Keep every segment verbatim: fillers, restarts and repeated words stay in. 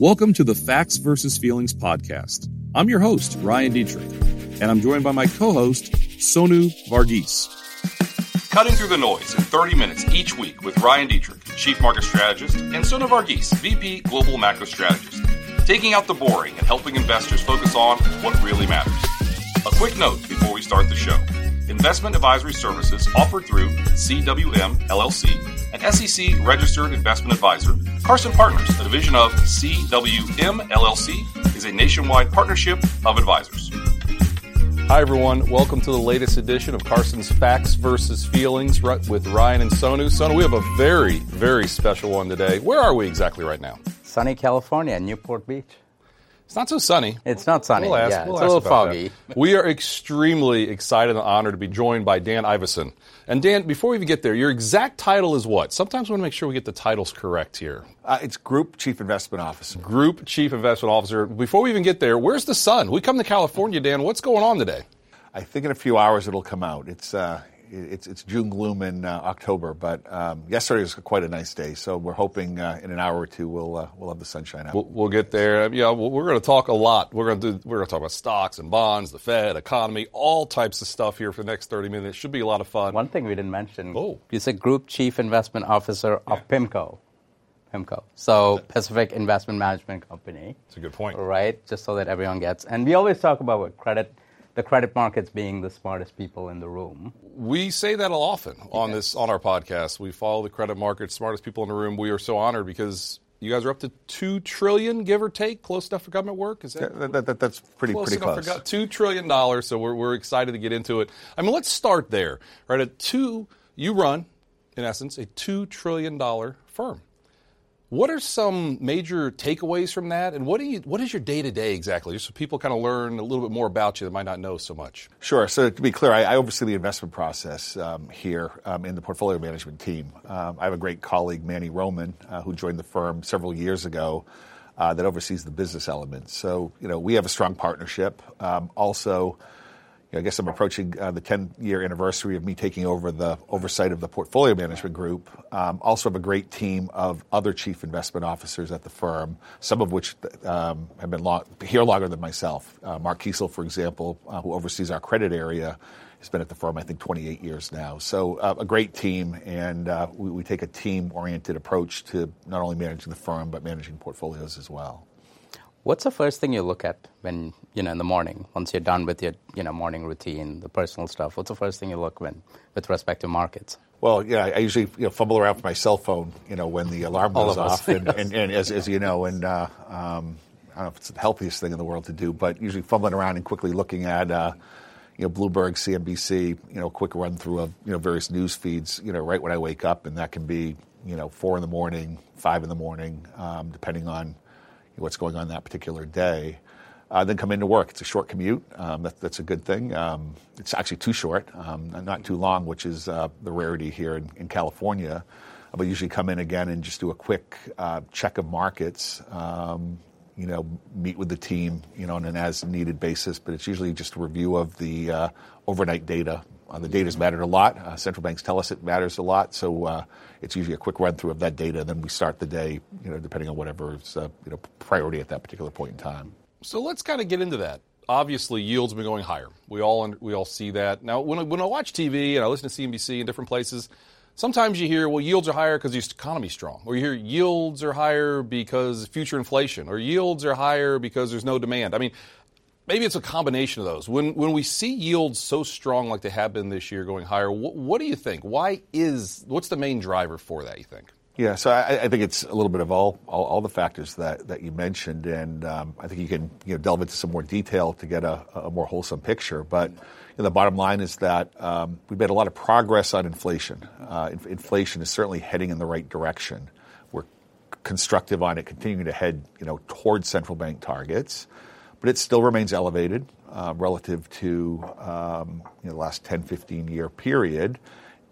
Welcome to the Facts versus Feelings podcast. I'm your host, Ryan Dietrich, and I'm joined by my co-host, Sonu Varghese. Cutting through the noise in thirty minutes each week with Ryan Dietrich, Chief Market Strategist, and Sonu Varghese, V P Global Macro Strategist, taking out the boring and helping investors focus on what really matters. A quick note before we start the show. Investment advisory services offered through C W M L L C, an S E C-registered investment advisor. Carson Partners, a division of C W M L L C, is a nationwide partnership of advisors. Hi, everyone. Welcome to the latest edition of Carson's Facts versus Feelings with Ryan and Sonu. Sonu, we have a very, very special one today. Where are we exactly right now? Sunny California, Newport Beach. It's not so sunny. It's not sunny. We'll ask, yeah, we'll it's a little foggy. That. We are extremely excited and honored to be joined by Dan Ivascyn. And Dan, before we even get there, your exact title is what? Sometimes we want to make sure we get the titles correct here. Uh, it's Group Chief Investment Officer. Group Chief Investment Officer. Before we even get there, where's the sun? We come to California, Dan. What's going on today? I think in a few hours it'll come out. It's uh, it's, it's June gloom in uh, October, but um, yesterday was quite a nice day. So we're hoping uh, in an hour or two we'll uh, we'll have the sunshine out. We'll, we'll get there. Yeah, we're going to talk a lot. We're going to do, we're going to talk about stocks and bonds, the Fed, economy, all types of stuff here for the next thirty minutes. Should be a lot of fun. One thing we didn't mention. Oh, you said Group Chief Investment Officer of yeah. PIMCO. PIMCO. So Pacific Investment Management Company. That's a good point. Right, just so that everyone gets. And we always talk about what credit, the credit markets being the smartest people in the room. We say that often on yeah. this on our podcast. We follow the credit markets, smartest people in the room. We are so honored because you guys are up to two trillion dollars, give or take, close enough for government work. Is that, yeah, that, that that's pretty close? Pretty close. Go- two trillion dollars, so we're we're excited to get into it. I mean, let's start there. Right at two, you run, in essence, a two trillion dollars firm. What are some major takeaways from that, and what do you? What is your day-to-day exactly, just so people kind of learn a little bit more about you that might not know so much? Sure. So to be clear, I, I oversee the investment process um, here um, in the portfolio management team. Um, I have a great colleague, Manny Roman, uh, who joined the firm several years ago, uh, that oversees the business element. So you know we have a strong partnership. Um, also, you know, I guess I'm approaching uh, the ten-year anniversary of me taking over the oversight of the portfolio management group. Um, also have a great team of other chief investment officers at the firm, some of which um, have been long, here longer than myself. Uh, Mark Kiesel, for example, uh, who oversees our credit area, has been at the firm, I think, twenty-eight years now. So uh, a great team, and uh, we, we take a team-oriented approach to not only managing the firm but managing portfolios as well. What's the first thing you look at when, you know, in the morning, once you're done with your, you know, morning routine, the personal stuff? What's the first thing you look when with respect to markets? Well, yeah, I usually you know, fumble around with my cell phone, you know, when the alarm goes off, and, and, and as, as you know, and uh, um, I don't know if it's the healthiest thing in the world to do, but usually fumbling around and quickly looking at, uh, you know, Bloomberg, C N B C, you know, quick run through of you know various news feeds, you know, right when I wake up, and that can be you know four in the morning, five in the morning, um, depending on what's going on that particular day, uh, then come into work. It's a short commute. Um, that, that's a good thing. Um, it's actually too short, um, not too long, which is uh, the rarity here in, in California. I would usually come in again and just do a quick uh, check of markets, um, you know, meet with the team, you know, on an as-needed basis. But it's usually just a review of the uh, overnight data. Uh, the data's mattered a lot. Uh, central banks tell us it matters a lot, so uh, it's usually a quick run through of that data, and then we start the day, you know, depending on whatever is uh, you know priority at that particular point in time. So let's kind of get into that. Obviously, yields have been going higher. We all we all see that. Now, when I, when I watch T V and I listen to C N B C in different places, sometimes you hear, well, yields are higher because the economy's strong, or you hear yields are higher because future inflation, or yields are higher because there's no demand. I mean, maybe it's a combination of those. When when we see yields so strong like they have been this year going higher, wh- what do you think? Why is what's the main driver for that, you think? Yeah, so I, I think it's a little bit of all all, all the factors that, that you mentioned, and um, I think you can you know, delve into some more detail to get a, a more wholesome picture. But you know, the bottom line is that um, we've made a lot of progress on inflation. Uh, in, inflation is certainly heading in the right direction. We're constructive on it, continuing to head you know towards central bank targets. But it still remains elevated uh, relative to um, you know, the last ten, fifteen-year period.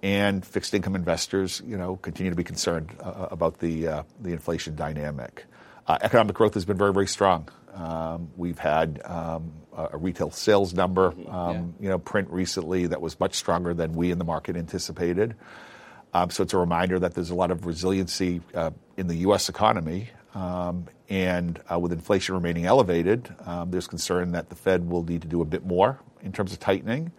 And fixed income investors, you know, continue to be concerned uh, about the uh, the inflation dynamic. Uh, economic growth has been very, very strong. Um, we've had um, a retail sales number, um, yeah. you know, print recently that was much stronger than we in the market anticipated. Um, so it's a reminder that there's a lot of resiliency uh, in the U S economy. Um, and uh, with inflation remaining elevated, um, there's concern that the Fed will need to do a bit more in terms of tightening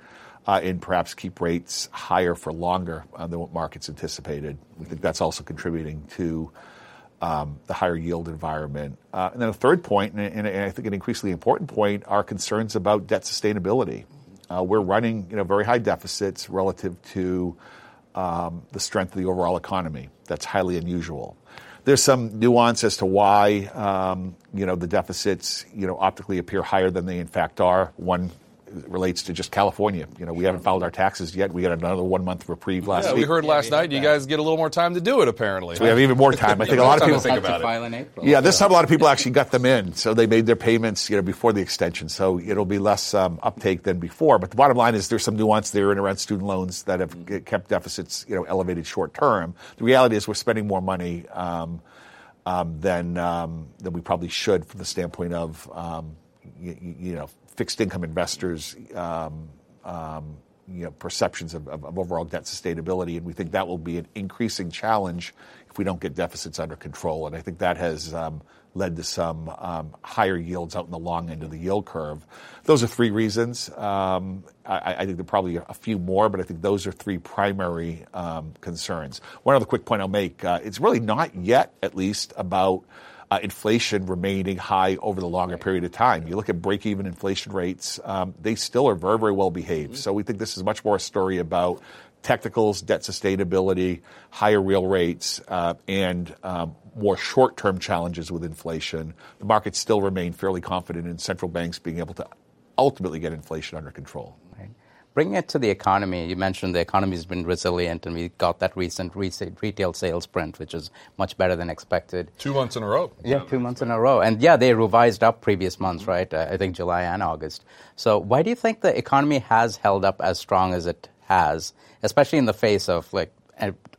uh, and perhaps keep rates higher for longer uh, than what markets anticipated. We think that's also contributing to um, the higher yield environment. Uh, and then a third point, and, and, and I think an increasingly important point, are concerns about debt sustainability. Uh, we're running, you know, very high deficits relative to um, the strength of the overall economy. That's highly unusual. There's some nuance as to why, um, you know, the deficits, you know, optically appear higher than they in fact are. One relates to just California. You know, we haven't filed our taxes yet. We got another one month reprieve last yeah, week. We heard last yeah, night. You guys get a little more time to do it, apparently. So we have even more time. I think a lot of people think about it. File in April. Yeah, this time a lot of people actually got them in, so they made their payments, you know, before the extension. So it'll be less um, uptake than before. But the bottom line is there's some nuance there in around student loans that have mm-hmm. kept deficits, you know, elevated short term. The reality is we're spending more money um, um, than um, than we probably should from the standpoint of um, you, you know. fixed income investors, um, um, you know, perceptions of, of, of overall debt sustainability, and we think that will be an increasing challenge if we don't get deficits under control. And I think that has um, led to some um, higher yields out in the long end of the yield curve. Those are three reasons. Um, I, I think there are probably a few more, but I think those are three primary um, concerns. One other quick point I'll make: uh, it's really not yet, at least, about Uh, inflation remaining high over the longer right. period of time. You look at break-even inflation rates, um, they still are very, very well behaved. Mm-hmm. So we think this is much more a story about technicals, debt sustainability, higher real rates, uh, and um, more short-term challenges with inflation. The markets still remain fairly confident in central banks being able to ultimately get inflation under control. Right. Bringing it to the economy, you mentioned the economy has been resilient, and we got that recent retail sales print, which is much better than expected. Two months in a row. Yeah, two months in a row. And, yeah, they revised up previous months, right, uh, I think July and August. So why do you think the economy has held up as strong as it has, especially in the face of, like,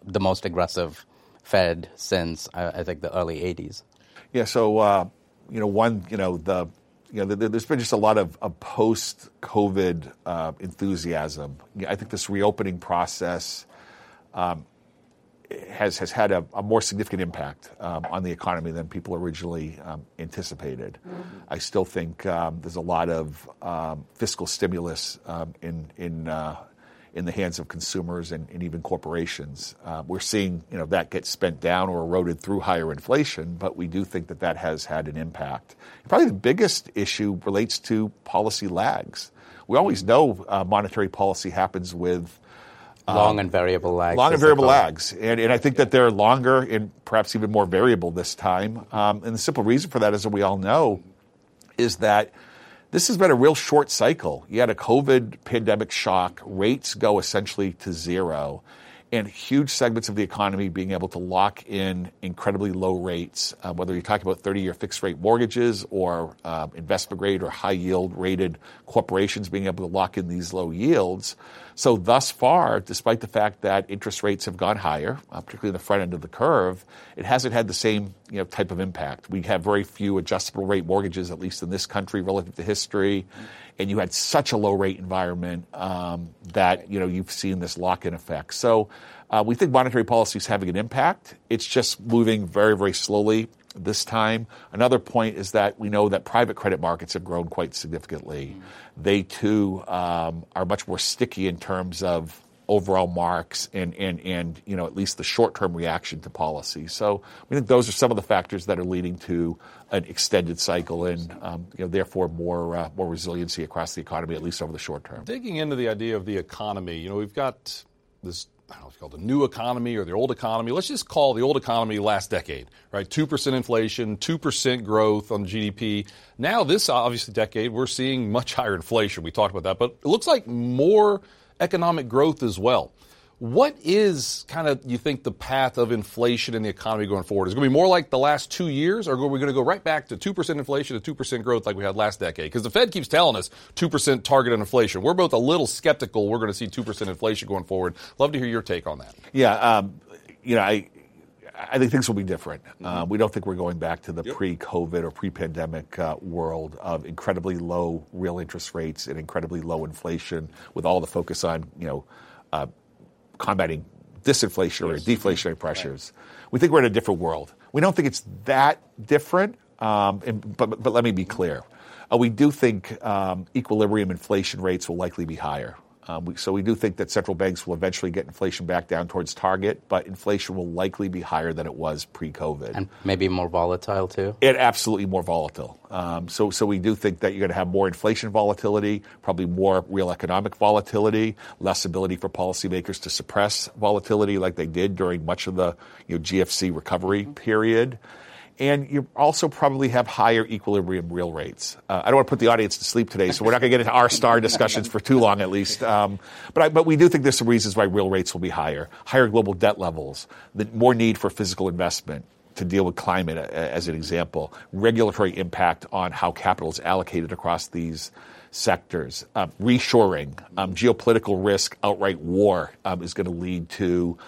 the most aggressive Fed since, uh, I think, the early eighties? Yeah, so, uh, you know, one, you know, the... You know, there's been just a lot of, of post-COVID uh, enthusiasm. I think this reopening process um, has has had a, a more significant impact um, on the economy than people originally um, anticipated. Mm-hmm. I still think um, there's a lot of um, fiscal stimulus um, in in uh, in the hands of consumers and, and even corporations. Uh, we're seeing, you know, that get spent down or eroded through higher inflation, but we do think that that has had an impact. Probably the biggest issue relates to policy lags. We always know uh, monetary policy happens with um, long and variable lags. Long and variable lags. And, and I think that they're longer and perhaps even more variable this time. Um, and the simple reason for that, as we all know, is that this has been a real short cycle. You had a COVID pandemic shock. Rates go essentially to zero, and huge segments of the economy being able to lock in incredibly low rates, uh, whether you're talking about thirty-year fixed-rate mortgages or uh, investment-grade or high-yield-rated corporations being able to lock in these low yields. So thus far, despite the fact that interest rates have gone higher, uh, particularly in the front end of the curve, it hasn't had the same, you know, type of impact. We have very few adjustable-rate mortgages, at least in this country, relative to history. And you had such a low-rate environment um, that, you know, you've seen this lock-in effect. So uh, we think monetary policy is having an impact. It's just moving very, very slowly this time. Another point is that we know that private credit markets have grown quite significantly. Mm-hmm. They, too, um, are much more sticky in terms of overall marks and, and, and, you know, at least the short-term reaction to policy. So we think those are some of the factors that are leading to an extended cycle and, um, you know, therefore more uh, more resiliency across the economy, at least over the short term. Digging into the idea of the economy, you know, we've got this, I don't know if it's called the new economy or the old economy. Let's just call the old economy last decade, right? two percent inflation, two percent growth on G D P. Now this, obviously, decade, we're seeing much higher inflation. We talked about that. But it looks like more economic growth as well. What is kind of, you think, the path of inflation in the economy going forward? Is it going to be more like the last two years, or are we going to go right back to two percent inflation to two percent growth like we had last decade? Because the Fed keeps telling us two percent target on inflation. We're both a little skeptical we're going to see two percent inflation going forward. Love to hear your take on that. Yeah, um, you know, I I think things will be different. Mm-hmm. Uh, we don't think we're going back to the yep. pre-COVID or pre-pandemic uh, world of incredibly low real interest rates and incredibly low inflation with all the focus on, you know, uh, combating disinflationary, yes. deflationary pressures. Right. We think we're in a different world. We don't think it's that different, um, and, but, but let me be clear. Uh, we do think um, equilibrium inflation rates will likely be higher. Um, we, so we do think that central banks will eventually get inflation back down towards target, but inflation will likely be higher than it was pre-COVID. And maybe more volatile, too? It absolutely more volatile. Um, so so we do think that you're going to have more inflation volatility, probably more real economic volatility, less ability for policymakers to suppress volatility like they did during much of the you know, G F C recovery mm-hmm. period. And you also probably have higher equilibrium real rates. Uh, I don't want to put the audience to sleep today, so we're not going to get into our star discussions for too long, at least. Um, but I, but we do think there's some reasons why real rates will be higher. Higher global debt levels, the more need for physical investment to deal with climate, uh, as an example, regulatory impact on how capital is allocated across these sectors, um, reshoring, um, geopolitical risk, outright war um, is going to lead to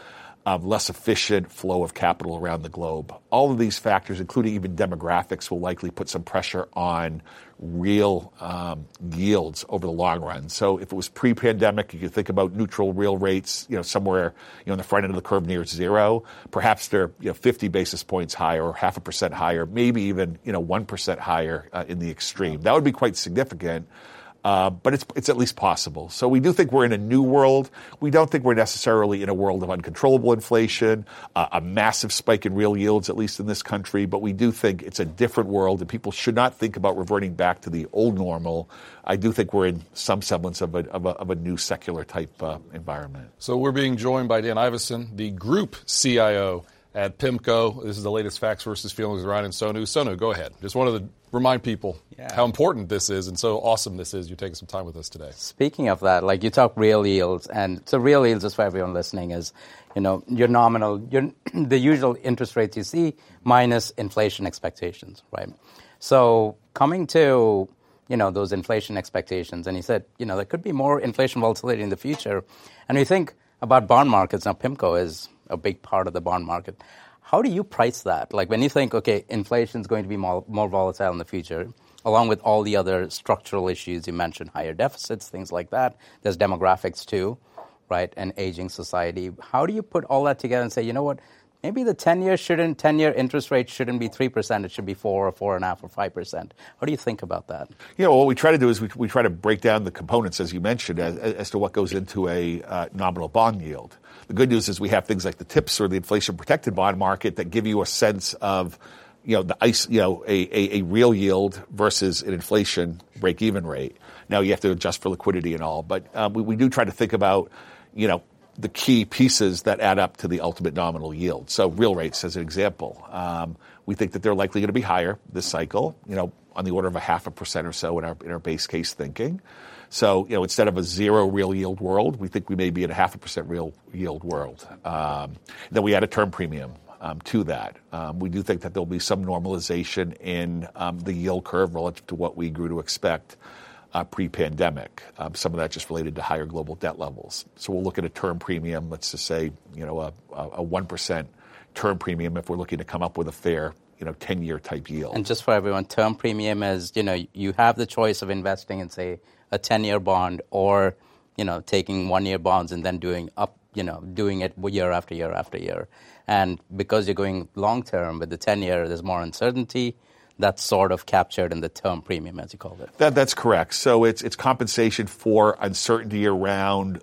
Um, less efficient flow of capital around the globe. All of these factors, including even demographics, will likely put some pressure on real um, yields over the long run. So if it was pre-pandemic, you could think about neutral real rates, you know, somewhere you know, on the front end of the curve near zero. Perhaps they're you know, fifty basis points higher or half a percent higher, maybe even you know, one percent higher uh, in the extreme. That would be quite significant. Uh, but it's it's at least possible. So we do think we're in a new world. We don't think we're necessarily in a world of uncontrollable inflation, uh, a massive spike in real yields, at least in this country. But we do think it's a different world, and people should not think about reverting back to the old normal. I do think we're in some semblance of a of a, of a new secular type uh, environment. So we're being joined by Dan Ivascyn, the group C I O at PIMCO. This is the latest Facts versus Feelings with Ryan and Sonu. Sonu, go ahead. Just wanted to remind people yeah. how important this is and so awesome this is. You're taking some time with us today. Speaking of that, like you talk real yields, and so real yields, just for everyone listening, is you know your nominal, your the usual interest rates you see minus inflation expectations, right? So coming to you know those inflation expectations, and he said you know there could be more inflation volatility in the future, and we think about bond markets now. PIMCO is a big part of the bond market. How do you price that? Like when you think, okay, inflation is going to be more, more volatile in the future, along with all the other structural issues you mentioned, higher deficits, things like that. There's demographics too, right? An aging society. How do you put all that together and say, you know what? Maybe the ten-year shouldn't, ten-year interest rate shouldn't be three percent. It should be four or four and a half or five percent. How do you think about that? You know, what we try to do is we, we try to break down the components, as you mentioned, as, as to what goes into a uh, nominal bond yield. The good news is we have things like the TIPS or the inflation-protected bond market that give you a sense of, you know, the ice, you know, a, a, a real yield versus an inflation break-even rate. Now you have to adjust for liquidity and all, but um, we, we do try to think about, you know, the key pieces that add up to the ultimate nominal yield. So real rates, as an example, um, we think that they're likely going to be higher this cycle, you know, on the order of a half a percent or so in our in our base case thinking. So, you know, instead of a zero real yield world, we think we may be in a half a percent real yield world. Um, then we add a term premium um, to that. Um, we do think that there'll be some normalization in um, the yield curve relative to what we grew to expect Uh, pre-pandemic. Um, some of that just related to higher global debt levels. So we'll look at a term premium, let's just say, you know, a, a one percent term premium if we're looking to come up with a fair, you know, ten-year type yield. And just for everyone, term premium is, you know, you have the choice of investing in, say, a ten-year bond or, you know, taking one-year bonds and then doing up, you know, doing it year after year after year. And because you're going long-term with the ten-year, there's more uncertainty. That's sort of captured in the term premium, as you called it. That, that's correct. So it's it's compensation for uncertainty around,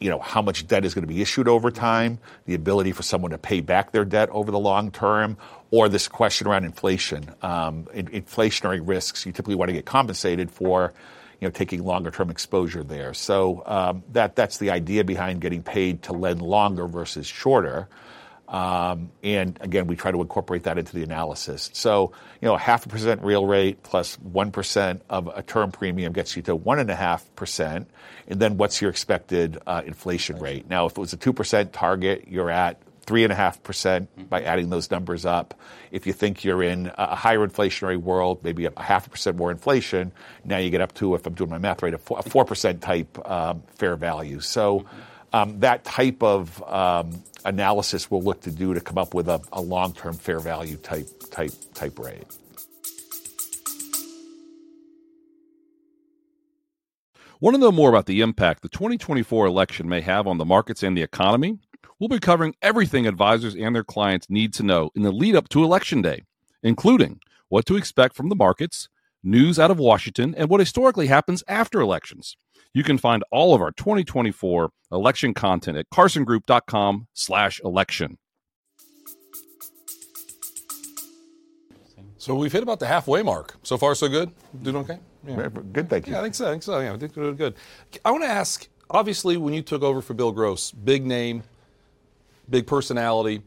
you know, how much debt is going to be issued over time, the ability for someone to pay back their debt over the long term, or this question around inflation, um, in, inflationary risks. You typically want to get compensated for, you know, taking longer term exposure there. So um, that that's the idea behind getting paid to lend longer versus shorter. Um, and again, we try to incorporate that into the analysis. So, you know, a half a percent real rate plus one percent of a term premium gets you to one and a half percent. And then what's your expected uh, inflation rate? Now, if it was a two percent target, you're at three and a half percent by adding those numbers up. If you think you're in a higher inflationary world, maybe a half a percent more inflation. Now you get up to, if I'm doing my math right, a four percent type um, fair value. So um, that type of um, analysis we'll look to do to come up with a, a long-term fair value type type type rate. Want to know more about the impact the twenty twenty-four election may have on the markets and the economy? We'll be covering everything advisors and their clients need to know in the lead up to Election Day, including what to expect from the markets, news out of Washington, and what historically happens after elections. You can find all of our twenty twenty-four election content at carsongroup.com slash election. So we've hit about the halfway mark. So far, so good? Doing okay? Yeah. Good, thank you. Yeah, I think so. I think so. Yeah, I think we're good. I want to ask, obviously, when you took over for Bill Gross, big name, big personality,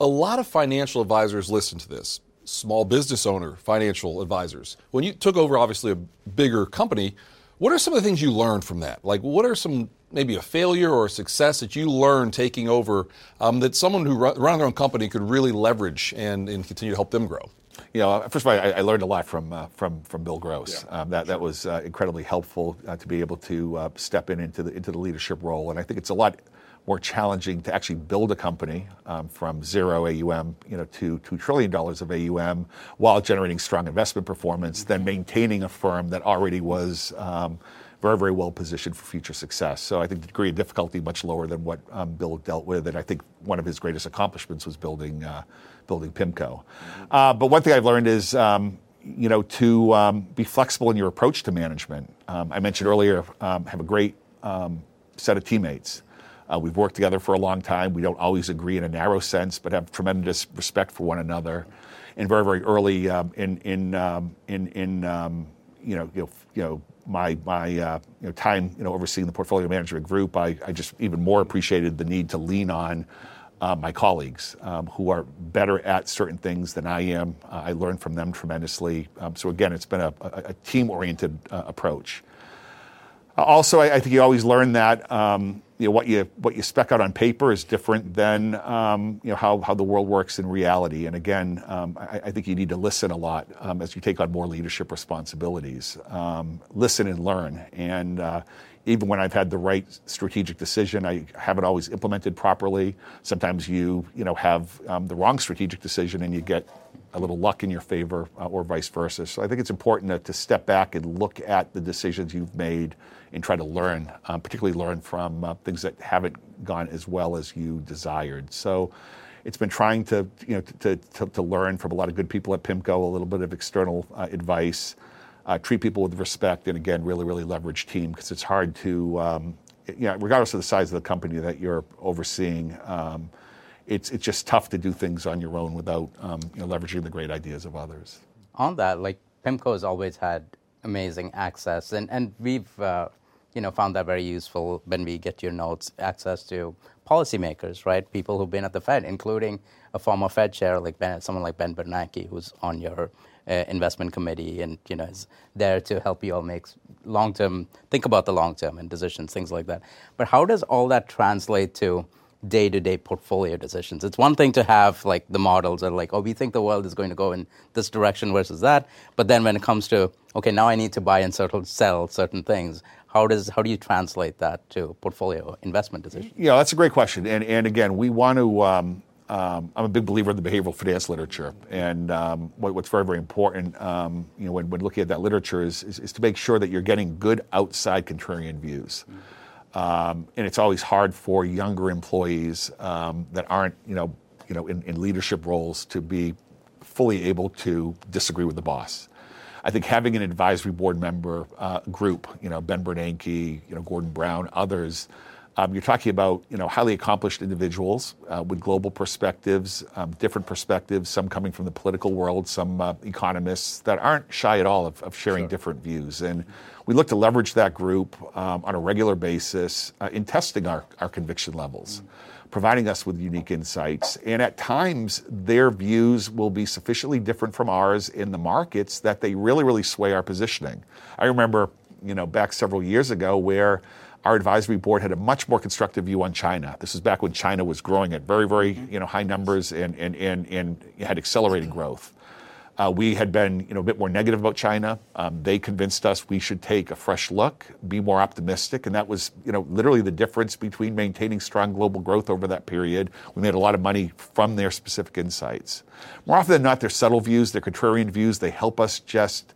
a lot of financial advisors listen to this. Small business owner, financial advisors. When you took over, obviously, a bigger company, what are some of the things you learned from that? Like, what are some, maybe a failure or a success that you learned taking over um, that someone who run, run their own company could really leverage and, and continue to help them grow? You know, first of all, I, I learned a lot from uh, from from Bill Gross. Yeah, um, that sure. that was uh, incredibly helpful uh, to be able to uh, step in into the into the leadership role. And I think it's a lot more challenging to actually build a company um, from zero A U M, you know, to two trillion dollars of A U M while generating strong investment performance, mm-hmm. than maintaining a firm that already was. Um, Very, very well positioned for future success. So I think the degree of difficulty much lower than what um, Bill dealt with, and I think one of his greatest accomplishments was building, uh, building PIMCO. Uh, but one thing I've learned is, um, you know, to um, be flexible in your approach to management. Um, I mentioned earlier, um, have a great um, set of teammates. Uh, we've worked together for a long time. We don't always agree in a narrow sense, but have tremendous respect for one another. And very, very early um, in in um, in in um, you know you know. You know my my uh, you know, time you know overseeing the portfolio management group, I, I just even more appreciated the need to lean on uh, my colleagues um, who are better at certain things than I am. Uh, I learned from them tremendously. Um, so again, it's been a, a, a team-oriented uh, approach. Uh, also, I, I think you always learn that um, you know what you what you spec out on paper is different than um, you know how how the world works in reality. And again, um, I, I think you need to listen a lot um, as you take on more leadership responsibilities. Um, listen and learn. And uh, even when I've had the right strategic decision, I haven't always implemented properly. Sometimes you you know have um, the wrong strategic decision, and you get a little luck in your favor, uh, or vice versa. So I think it's important to, to step back and look at the decisions you've made and try to learn, um, particularly learn from uh, things that haven't gone as well as you desired. So it's been trying to, you know, to, to, to learn from a lot of good people at PIMCO, a little bit of external uh, advice, uh, treat people with respect, and again, really, really leverage team, because it's hard to, um, you know, regardless of the size of the company that you're overseeing, um, It's it's just tough to do things on your own without um, you know, leveraging the great ideas of others. On that, like PIMCO has always had amazing access, and and we've uh, you know found that very useful when we get your notes, access to policymakers, right? People who've been at the Fed, including a former Fed chair like Ben, someone like Ben Bernanke, who's on your uh, investment committee, and you know is there to help you all make long term think about the long term and decisions, things like that. But how does all that translate to day-to-day portfolio decisions? It's one thing to have like the models that are like, oh, we think the world is going to go in this direction versus that. But then when it comes to, okay, now I need to buy and certain, sell certain things, how does how do you translate that to portfolio investment decisions? Yeah, that's a great question. And and again, we want to, um, um, I'm a big believer in the behavioral finance literature. And um, what, what's very, very important um, you know, when, when looking at that literature is, is, is to make sure that you're getting good outside contrarian views. Mm-hmm. Um, and it's always hard for younger employees um, that aren't, you know, you know, in, in leadership roles to be fully able to disagree with the boss. I think having an advisory board member uh, group, you know, Ben Bernanke, you know, Gordon Brown, others, um, you're talking about, you know, highly accomplished individuals uh, with global perspectives, um, different perspectives, some coming from the political world, some uh, economists that aren't shy at all of, of sharing sure. different views. And we look to leverage that group um, on a regular basis uh, in testing our, our conviction levels, mm-hmm. providing us with unique insights. And at times, their views will be sufficiently different from ours in the markets that they really, really sway our positioning. I remember, you know, back several years ago where our advisory board had a much more constructive view on China. This was back when China was growing at very, very, you know, high numbers and and and, and had accelerating growth. Uh, we had been, you know, a bit more negative about China. Um, they convinced us we should take a fresh look, be more optimistic, and that was, you know, literally the difference between maintaining strong global growth over that period. We made a lot of money from their specific insights. More often than not, their subtle views, their contrarian views, they help us just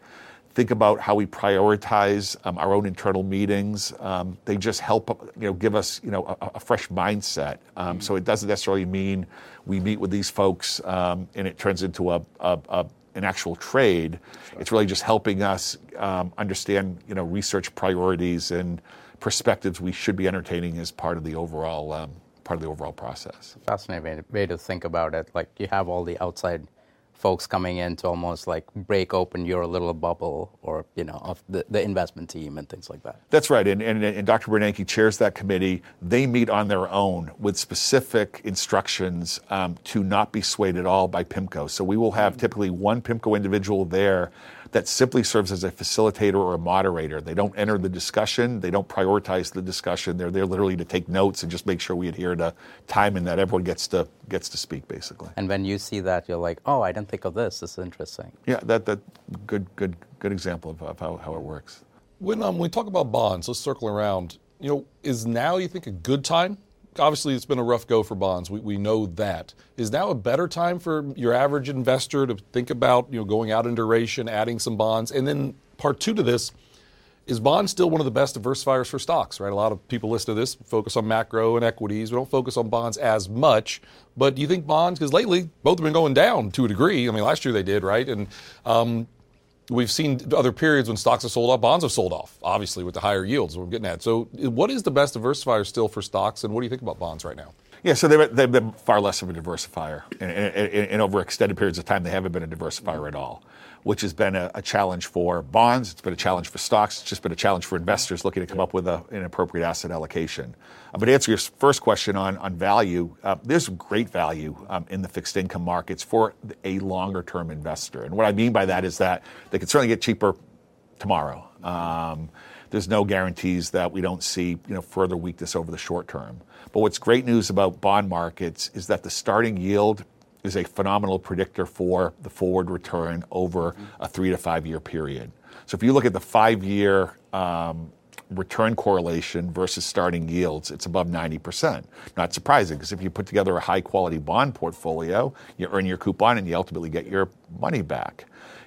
think about how we prioritize um, our own internal meetings. Um, they just help, you know, give us, you know, a, a fresh mindset. Um, so it doesn't necessarily mean we meet with these folks um, and it turns into a, a, a an actual trade. Sure. It's really just helping us um, understand, you know, research priorities and perspectives we should be entertaining as part of the overall um, part of the overall process. Fascinating way to think about it. Like you have all the outside folks coming in to almost like break open your little bubble, or you know, of the, the investment team and things like that. That's right, and and, and Doctor Bernanke chairs that committee. They meet on their own with specific instructions um, to not be swayed at all by PIMCO. So we will have typically one PIMCO individual there that simply serves as a facilitator or a moderator. They don't enter the discussion. They don't prioritize the discussion. They're there literally to take notes and just make sure we adhere to time and that everyone gets to gets to speak, basically. And when you see that, you're like, oh, I didn't think of this. This is interesting. Yeah, that that good good good example of, of how, how it works. When um, we talk about bonds, let's circle around. You know, is now, you think, a good time? Obviously, it's been a rough go for bonds. We we know that. Is now a better time for your average investor to think about, you know, going out in duration, adding some bonds? And then part two to this, is bonds still one of the best diversifiers for stocks, right? A lot of people listen to this, focus on macro and equities. We don't focus on bonds as much. But do you think bonds, because lately both have been going down to a degree. I mean, last year they did, right? And um, we've seen other periods when stocks have sold off, bonds have sold off, obviously, with the higher yields we're getting at. So what is the best diversifier still for stocks, and what do you think about bonds right now? Yeah, so they've, they've been far less of a diversifier. And, and, and over extended periods of time, they haven't been a diversifier at all, which has been a, a challenge for bonds. It's been a challenge for stocks. It's just been a challenge for investors looking to come up with a, an appropriate asset allocation. Uh, but to answer your first question on, on value, uh, there's great value um, in the fixed income markets for a longer-term investor. And what I mean by that is that they could certainly get cheaper tomorrow. Um, there's no guarantees that we don't see, you know, further weakness over the short term. But what's great news about bond markets is that the starting yield is a phenomenal predictor for the forward return over a three to five year period. So if you look at the five year um, return correlation versus starting yields, it's above ninety percent. Not surprising, because if you put together a high quality bond portfolio, you earn your coupon and you ultimately get your money back.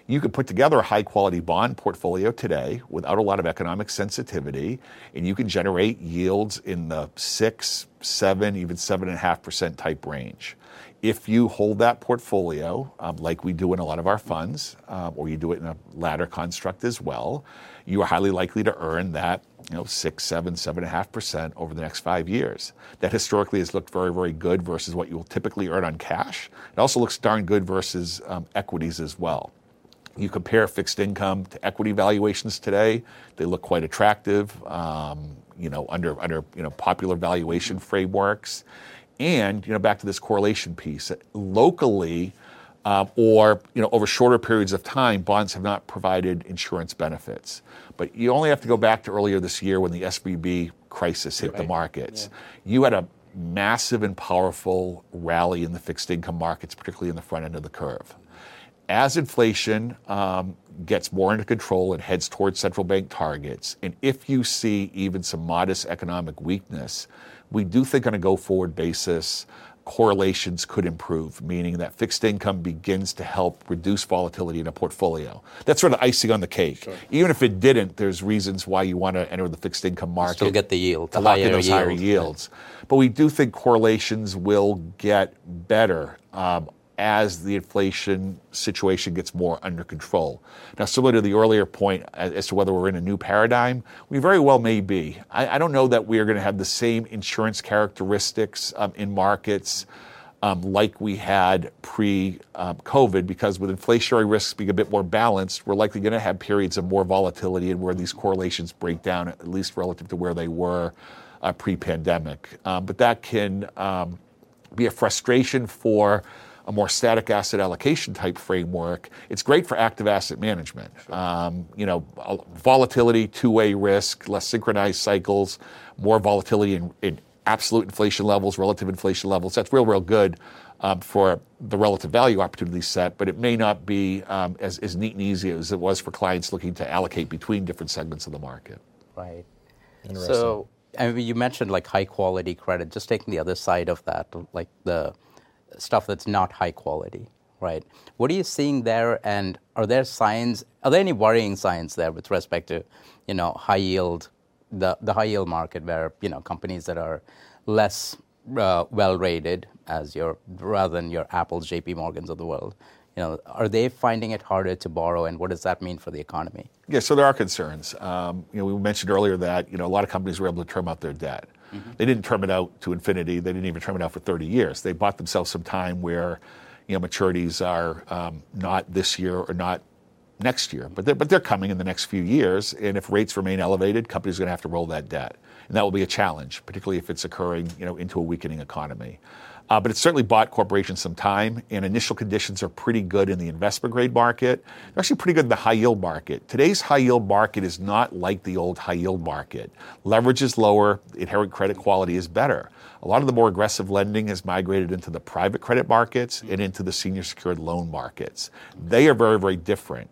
You could put together a high quality bond portfolio today without a lot of economic sensitivity, and you can generate yields in the six, seven, even seven and a half percent type range. If you hold that portfolio, um, like we do in a lot of our funds, uh, or you do it in a ladder construct as well, you are highly likely to earn that, you know, six, seven, seven and a half percent over the next five years. That historically has looked very, very good versus what you will typically earn on cash. It also looks darn good versus um, equities as well. You compare fixed income to equity valuations today; they look quite attractive, um, you know, under under you know popular valuation frameworks. And, you know, back to this correlation piece, locally um, or, you know, over shorter periods of time, bonds have not provided insurance benefits. But you only have to go back to earlier this year when the S V B crisis hit right. the markets. Yeah. You had a massive and powerful rally in the fixed income markets, particularly in the front end of the curve. As inflation um, gets more under control and heads towards central bank targets, and if you see even some modest economic weakness, we do think on a go-forward basis, correlations could improve, meaning that fixed income begins to help reduce volatility in a portfolio. That's sort of icing on the cake. Sure. Even if it didn't, there's reasons why you want to enter the fixed income market. Still get the yield. To lock in those higher yields. But we do think correlations will get better um, as the inflation situation gets more under control. Now, similar to the earlier point as to whether we're in a new paradigm, we very well may be. I, I don't know that we are going to have the same insurance characteristics um, in markets um, like we had pre-COVID, um, because with inflationary risks being a bit more balanced, we're likely going to have periods of more volatility and where these correlations break down, at least relative to where they were uh, pre-pandemic. Um, but that can um, be a frustration for a more static asset allocation type framework. It's great for active asset management. Um, you know, volatility, two-way risk, less synchronized cycles, more volatility in, in absolute inflation levels, relative inflation levels. That's real, real good um, for the relative value opportunity set, but it may not be um, as, as neat and easy as it was for clients looking to allocate between different segments of the market. Right. Interesting. So, I mean, you mentioned like high quality credit, just taking the other side of that, like the stuff that's not high quality, right? What are you seeing there, and are there signs, are there any worrying signs there with respect to, you know, high yield, the, the high yield market where, you know, companies that are less uh, well rated as your, rather than your Apples, J P Morgans of the world, you know, are they finding it harder to borrow, and what does that mean for the economy? Yeah, so there are concerns. Um, you know, we mentioned earlier that, you know, a lot of companies were able to term out their debt. Mm-hmm. They didn't term it out to infinity. They didn't even term it out for thirty years. They bought themselves some time where, you know, maturities are um, not this year or not next year, but they're, but they're coming in the next few years. And if rates remain elevated, companies are going to have to roll that debt, and that will be a challenge, particularly if it's occurring, you know, into a weakening economy. Uh, but it certainly bought corporations some time, and initial conditions are pretty good in the investment grade market. They're actually pretty good in the high yield market. Today's high yield market is not like the old high yield market. Leverage is lower, inherent credit quality is better. A lot of the more aggressive lending has migrated into the private credit markets and into the senior secured loan markets. They are very, very different.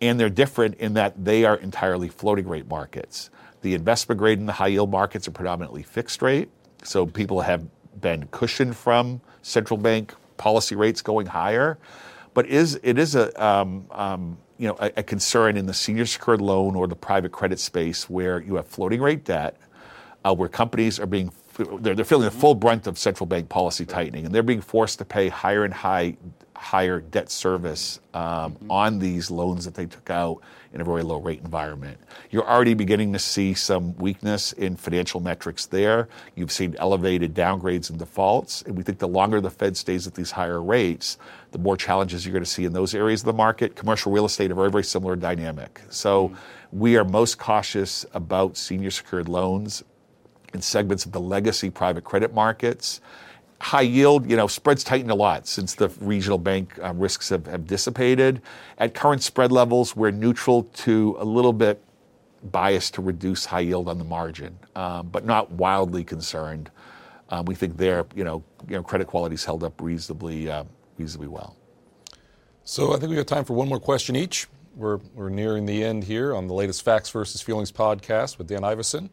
And they're different in that they are entirely floating rate markets. The investment grade and the high yield markets are predominantly fixed rate. So people have been cushioned from central bank policy rates going higher. But is it is a um, um, you know a, a concern in the senior secured loan or the private credit space where you have floating rate debt, uh, where companies are being They're, they're feeling the full brunt of central bank policy tightening, and they're being forced to pay higher and high, higher debt service um, mm-hmm. on these loans that they took out in a very low rate environment. You're already beginning to see some weakness in financial metrics there. You've seen elevated downgrades and defaults, and we think the longer the Fed stays at these higher rates, the more challenges you're going to see in those areas of the market. Commercial real estate, a very, very similar dynamic. So mm-hmm. we are most cautious about senior secured loans in segments of the legacy private credit markets. High yield, you know, spreads tightened a lot since the regional bank uh, risks have, have dissipated. At current spread levels, we're neutral to a little bit biased to reduce high yield on the margin, um, but not wildly concerned. Um, we think their, you know, you know, credit quality's held up reasonably, uh, reasonably well. So I think we have time for one more question each. We're we're nearing the end here on the latest Facts versus Feelings podcast with Dan Ivascyn,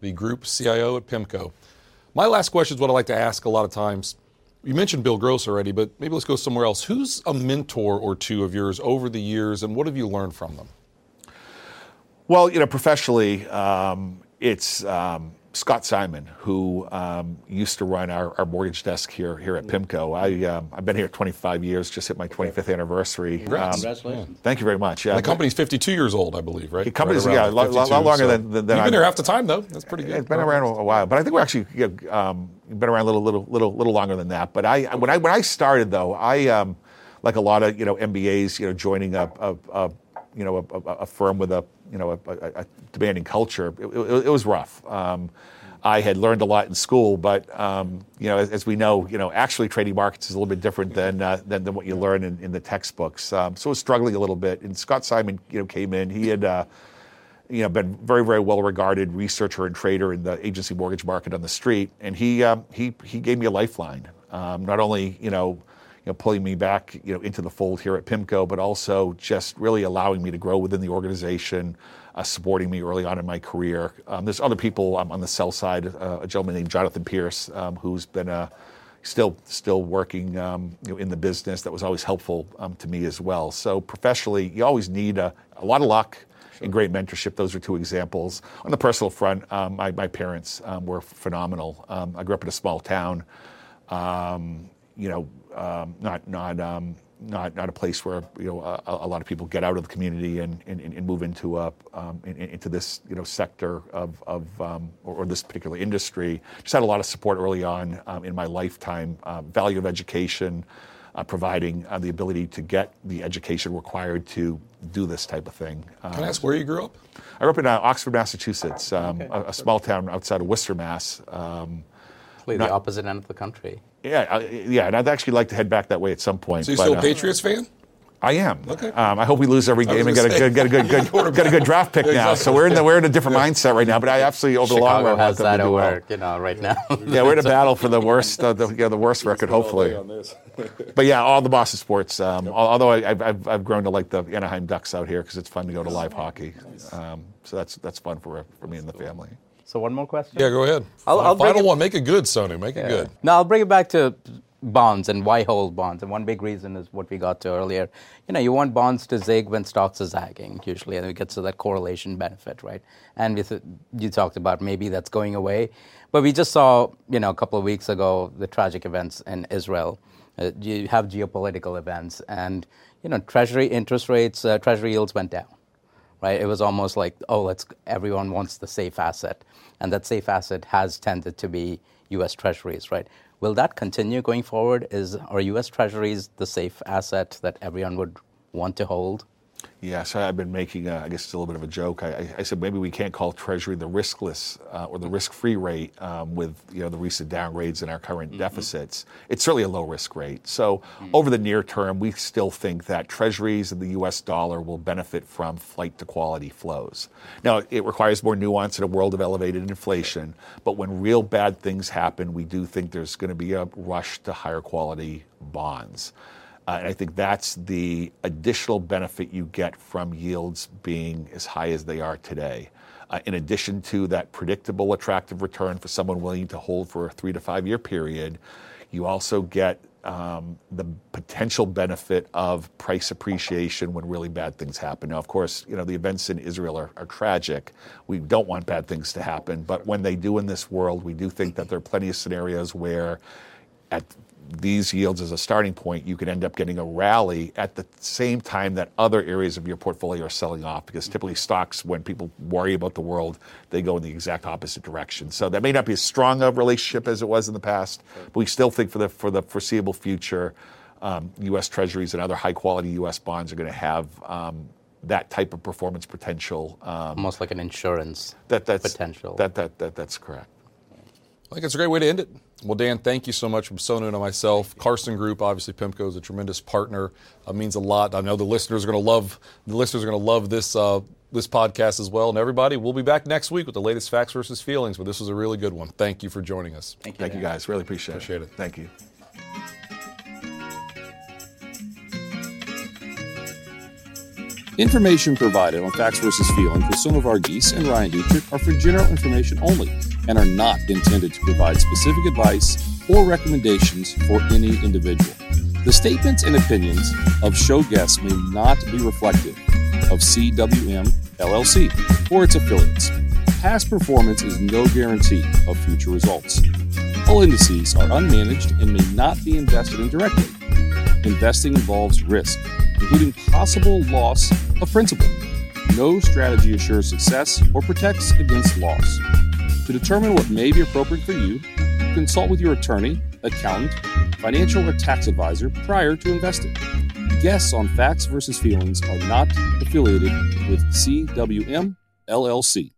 the group C I O at PIMCO. My last question is what I like to ask a lot of times. You mentioned Bill Gross already, but maybe let's go somewhere else. Who's a mentor or two of yours over the years, and what have you learned from them? Well, you know, professionally, um, it's um, Scott Simon, who um, used to run our, our mortgage desk here here at PIMCO. I, um, I've been here twenty-five years, just hit my twenty-fifth anniversary. Congrats. Um, Congratulations. Thank you very much. Yeah, the company's fifty-two years old, I believe, right? The company's, right yeah, a lot, lot longer so than, than, than You've been here half the time, though. That's pretty good. It's been around a while, but I think we're actually um, been around a little, little, little, little longer than that. But I, when I when I started, though, I, um, like a lot of, you know, M B As, you know, joining a, a, a you know, a, a, a firm with a, you know, a, a demanding culture, it, it, it was rough. Um, I had learned a lot in school, but, um, you know, as, as we know, you know, actually trading markets is a little bit different than uh, than, than what you learn in, in the textbooks. Um, so I was struggling a little bit. And Scott Simon, you know, came in. He had, uh, you know, been very, very well-regarded researcher and trader in the agency mortgage market on the street. And he um, he he gave me a lifeline, um, not only, you know, you know, pulling me back, you know, into the fold here at PIMCO, but also just really allowing me to grow within the organization, uh, supporting me early on in my career. Um, there's other people um, on the sell side, uh, a gentleman named Jonathan Pierce, um, who's been uh, still still working um, you know, in the business. That was always helpful um, to me as well. So professionally, you always need a, a lot of luck sure. and great mentorship. Those are two examples. On the personal front, um, my, my parents um, were phenomenal. Um, I grew up in a small town. Um, you know, um, not not um, not not a place where, you know, a, a lot of people get out of the community and, and, and move into a um, in, into this, you know, sector of of um, or, or this particular industry. Just had a lot of support early on um, in my lifetime. Uh, value of education, uh, providing uh, the ability to get the education required to do this type of thing. Um, Can I ask where you grew up? I grew up in uh, Oxford, Massachusetts, um, okay. a, a small town outside of Worcester, Mass. Um, Not, the opposite end of the country. Yeah, uh, yeah, and I'd actually like to head back that way at some point. So you're but, still a uh, Patriots fan? I am. Okay. Um, I hope we lose every game and get a good, get a good, good get a good draft pick yeah, now. Exactly. So we're in the, we're in a different yeah. mindset right now. But I absolutely over Chicago the long run has that to work, well. You know, right now. Yeah, we're in a battle for the worst, uh, the, you know, the worst record, hopefully. But yeah, all the Boston sports. Um, yep. Although I, I've I've grown to like the Anaheim Ducks out here because it's fun to go to live hockey. Nice. Um, so that's that's fun for for me and the family. So one more question? Yeah, go ahead. I'll, I'll Final it, one. Make it good, Sonu. Make it yeah. good. No, I'll bring it back to bonds and why hold bonds. And one big reason is what we got to earlier. You know, you want bonds to zig when stocks are zagging, usually, and it gets to that correlation benefit, right? And we th- you talked about maybe that's going away. But we just saw, you know, a couple of weeks ago, the tragic events in Israel. Uh, you have geopolitical events. And, you know, Treasury interest rates, uh, Treasury yields went down. Right, it was almost like, oh, let's. Everyone wants the safe asset, and that safe asset has tended to be U S. Treasuries. Right? Will that continue going forward? Is are U S. Treasuries the safe asset that everyone would want to hold? Yeah, so I've been making, a, I guess it's a little bit of a joke. I, I said maybe we can't call Treasury the riskless uh, or the risk-free rate um, with you know the recent downgrades and our current mm-hmm. deficits. It's certainly a low-risk rate. So mm-hmm. over the near term, we still think that Treasuries and the U S dollar will benefit from flight-to-quality flows. Now, it requires more nuance in a world of elevated inflation, but when real bad things happen, we do think there's going to be a rush to higher-quality bonds. Uh, and I think that's the additional benefit you get from yields being as high as they are today. Uh, in addition to that predictable, attractive return for someone willing to hold for a three to five year period, you also get um, the potential benefit of price appreciation when really bad things happen. Now, of course, you know, the events in Israel are, are tragic. We don't want bad things to happen, but when they do in this world, we do think that there are plenty of scenarios where at these yields as a starting point, you could end up getting a rally at the same time that other areas of your portfolio are selling off, because typically stocks, when people worry about the world, they go in the exact opposite direction. So that may not be as strong a relationship as it was in the past, but we still think for the for the foreseeable future, um, U S. Treasuries and other high-quality U S bonds are going to have um, that type of performance potential. Um, Almost like an insurance that, that's, potential. That, that, that, that's correct. I think it's a great way to end it. Well, Dan, thank you so much from Sonu and myself. Carson Group, obviously, PIMCO is a tremendous partner. Uh, means a lot. I know the listeners are going to love the listeners are going to love this uh, this podcast as well. And everybody, we'll be back next week with the latest facts versus feelings. But this was a really good one. Thank you for joining us. Thank you, thank you guys. Really appreciate, appreciate it. it. Thank you. Information provided on Facts versus Feelings with Sonu Varghese and Ryan Dietrich are for general information only and are not intended to provide specific advice or recommendations for any individual. The statements and opinions of show guests may not be reflective of C W M L L C or its affiliates. Past performance is no guarantee of future results. All indices are unmanaged and may not be invested in directly. Investing involves risk, including possible loss of principal. No strategy assures success or protects against loss. To determine what may be appropriate for you, consult with your attorney, accountant, financial or tax advisor prior to investing. Guests on Facts versus Feelings are not affiliated with C W M L L C.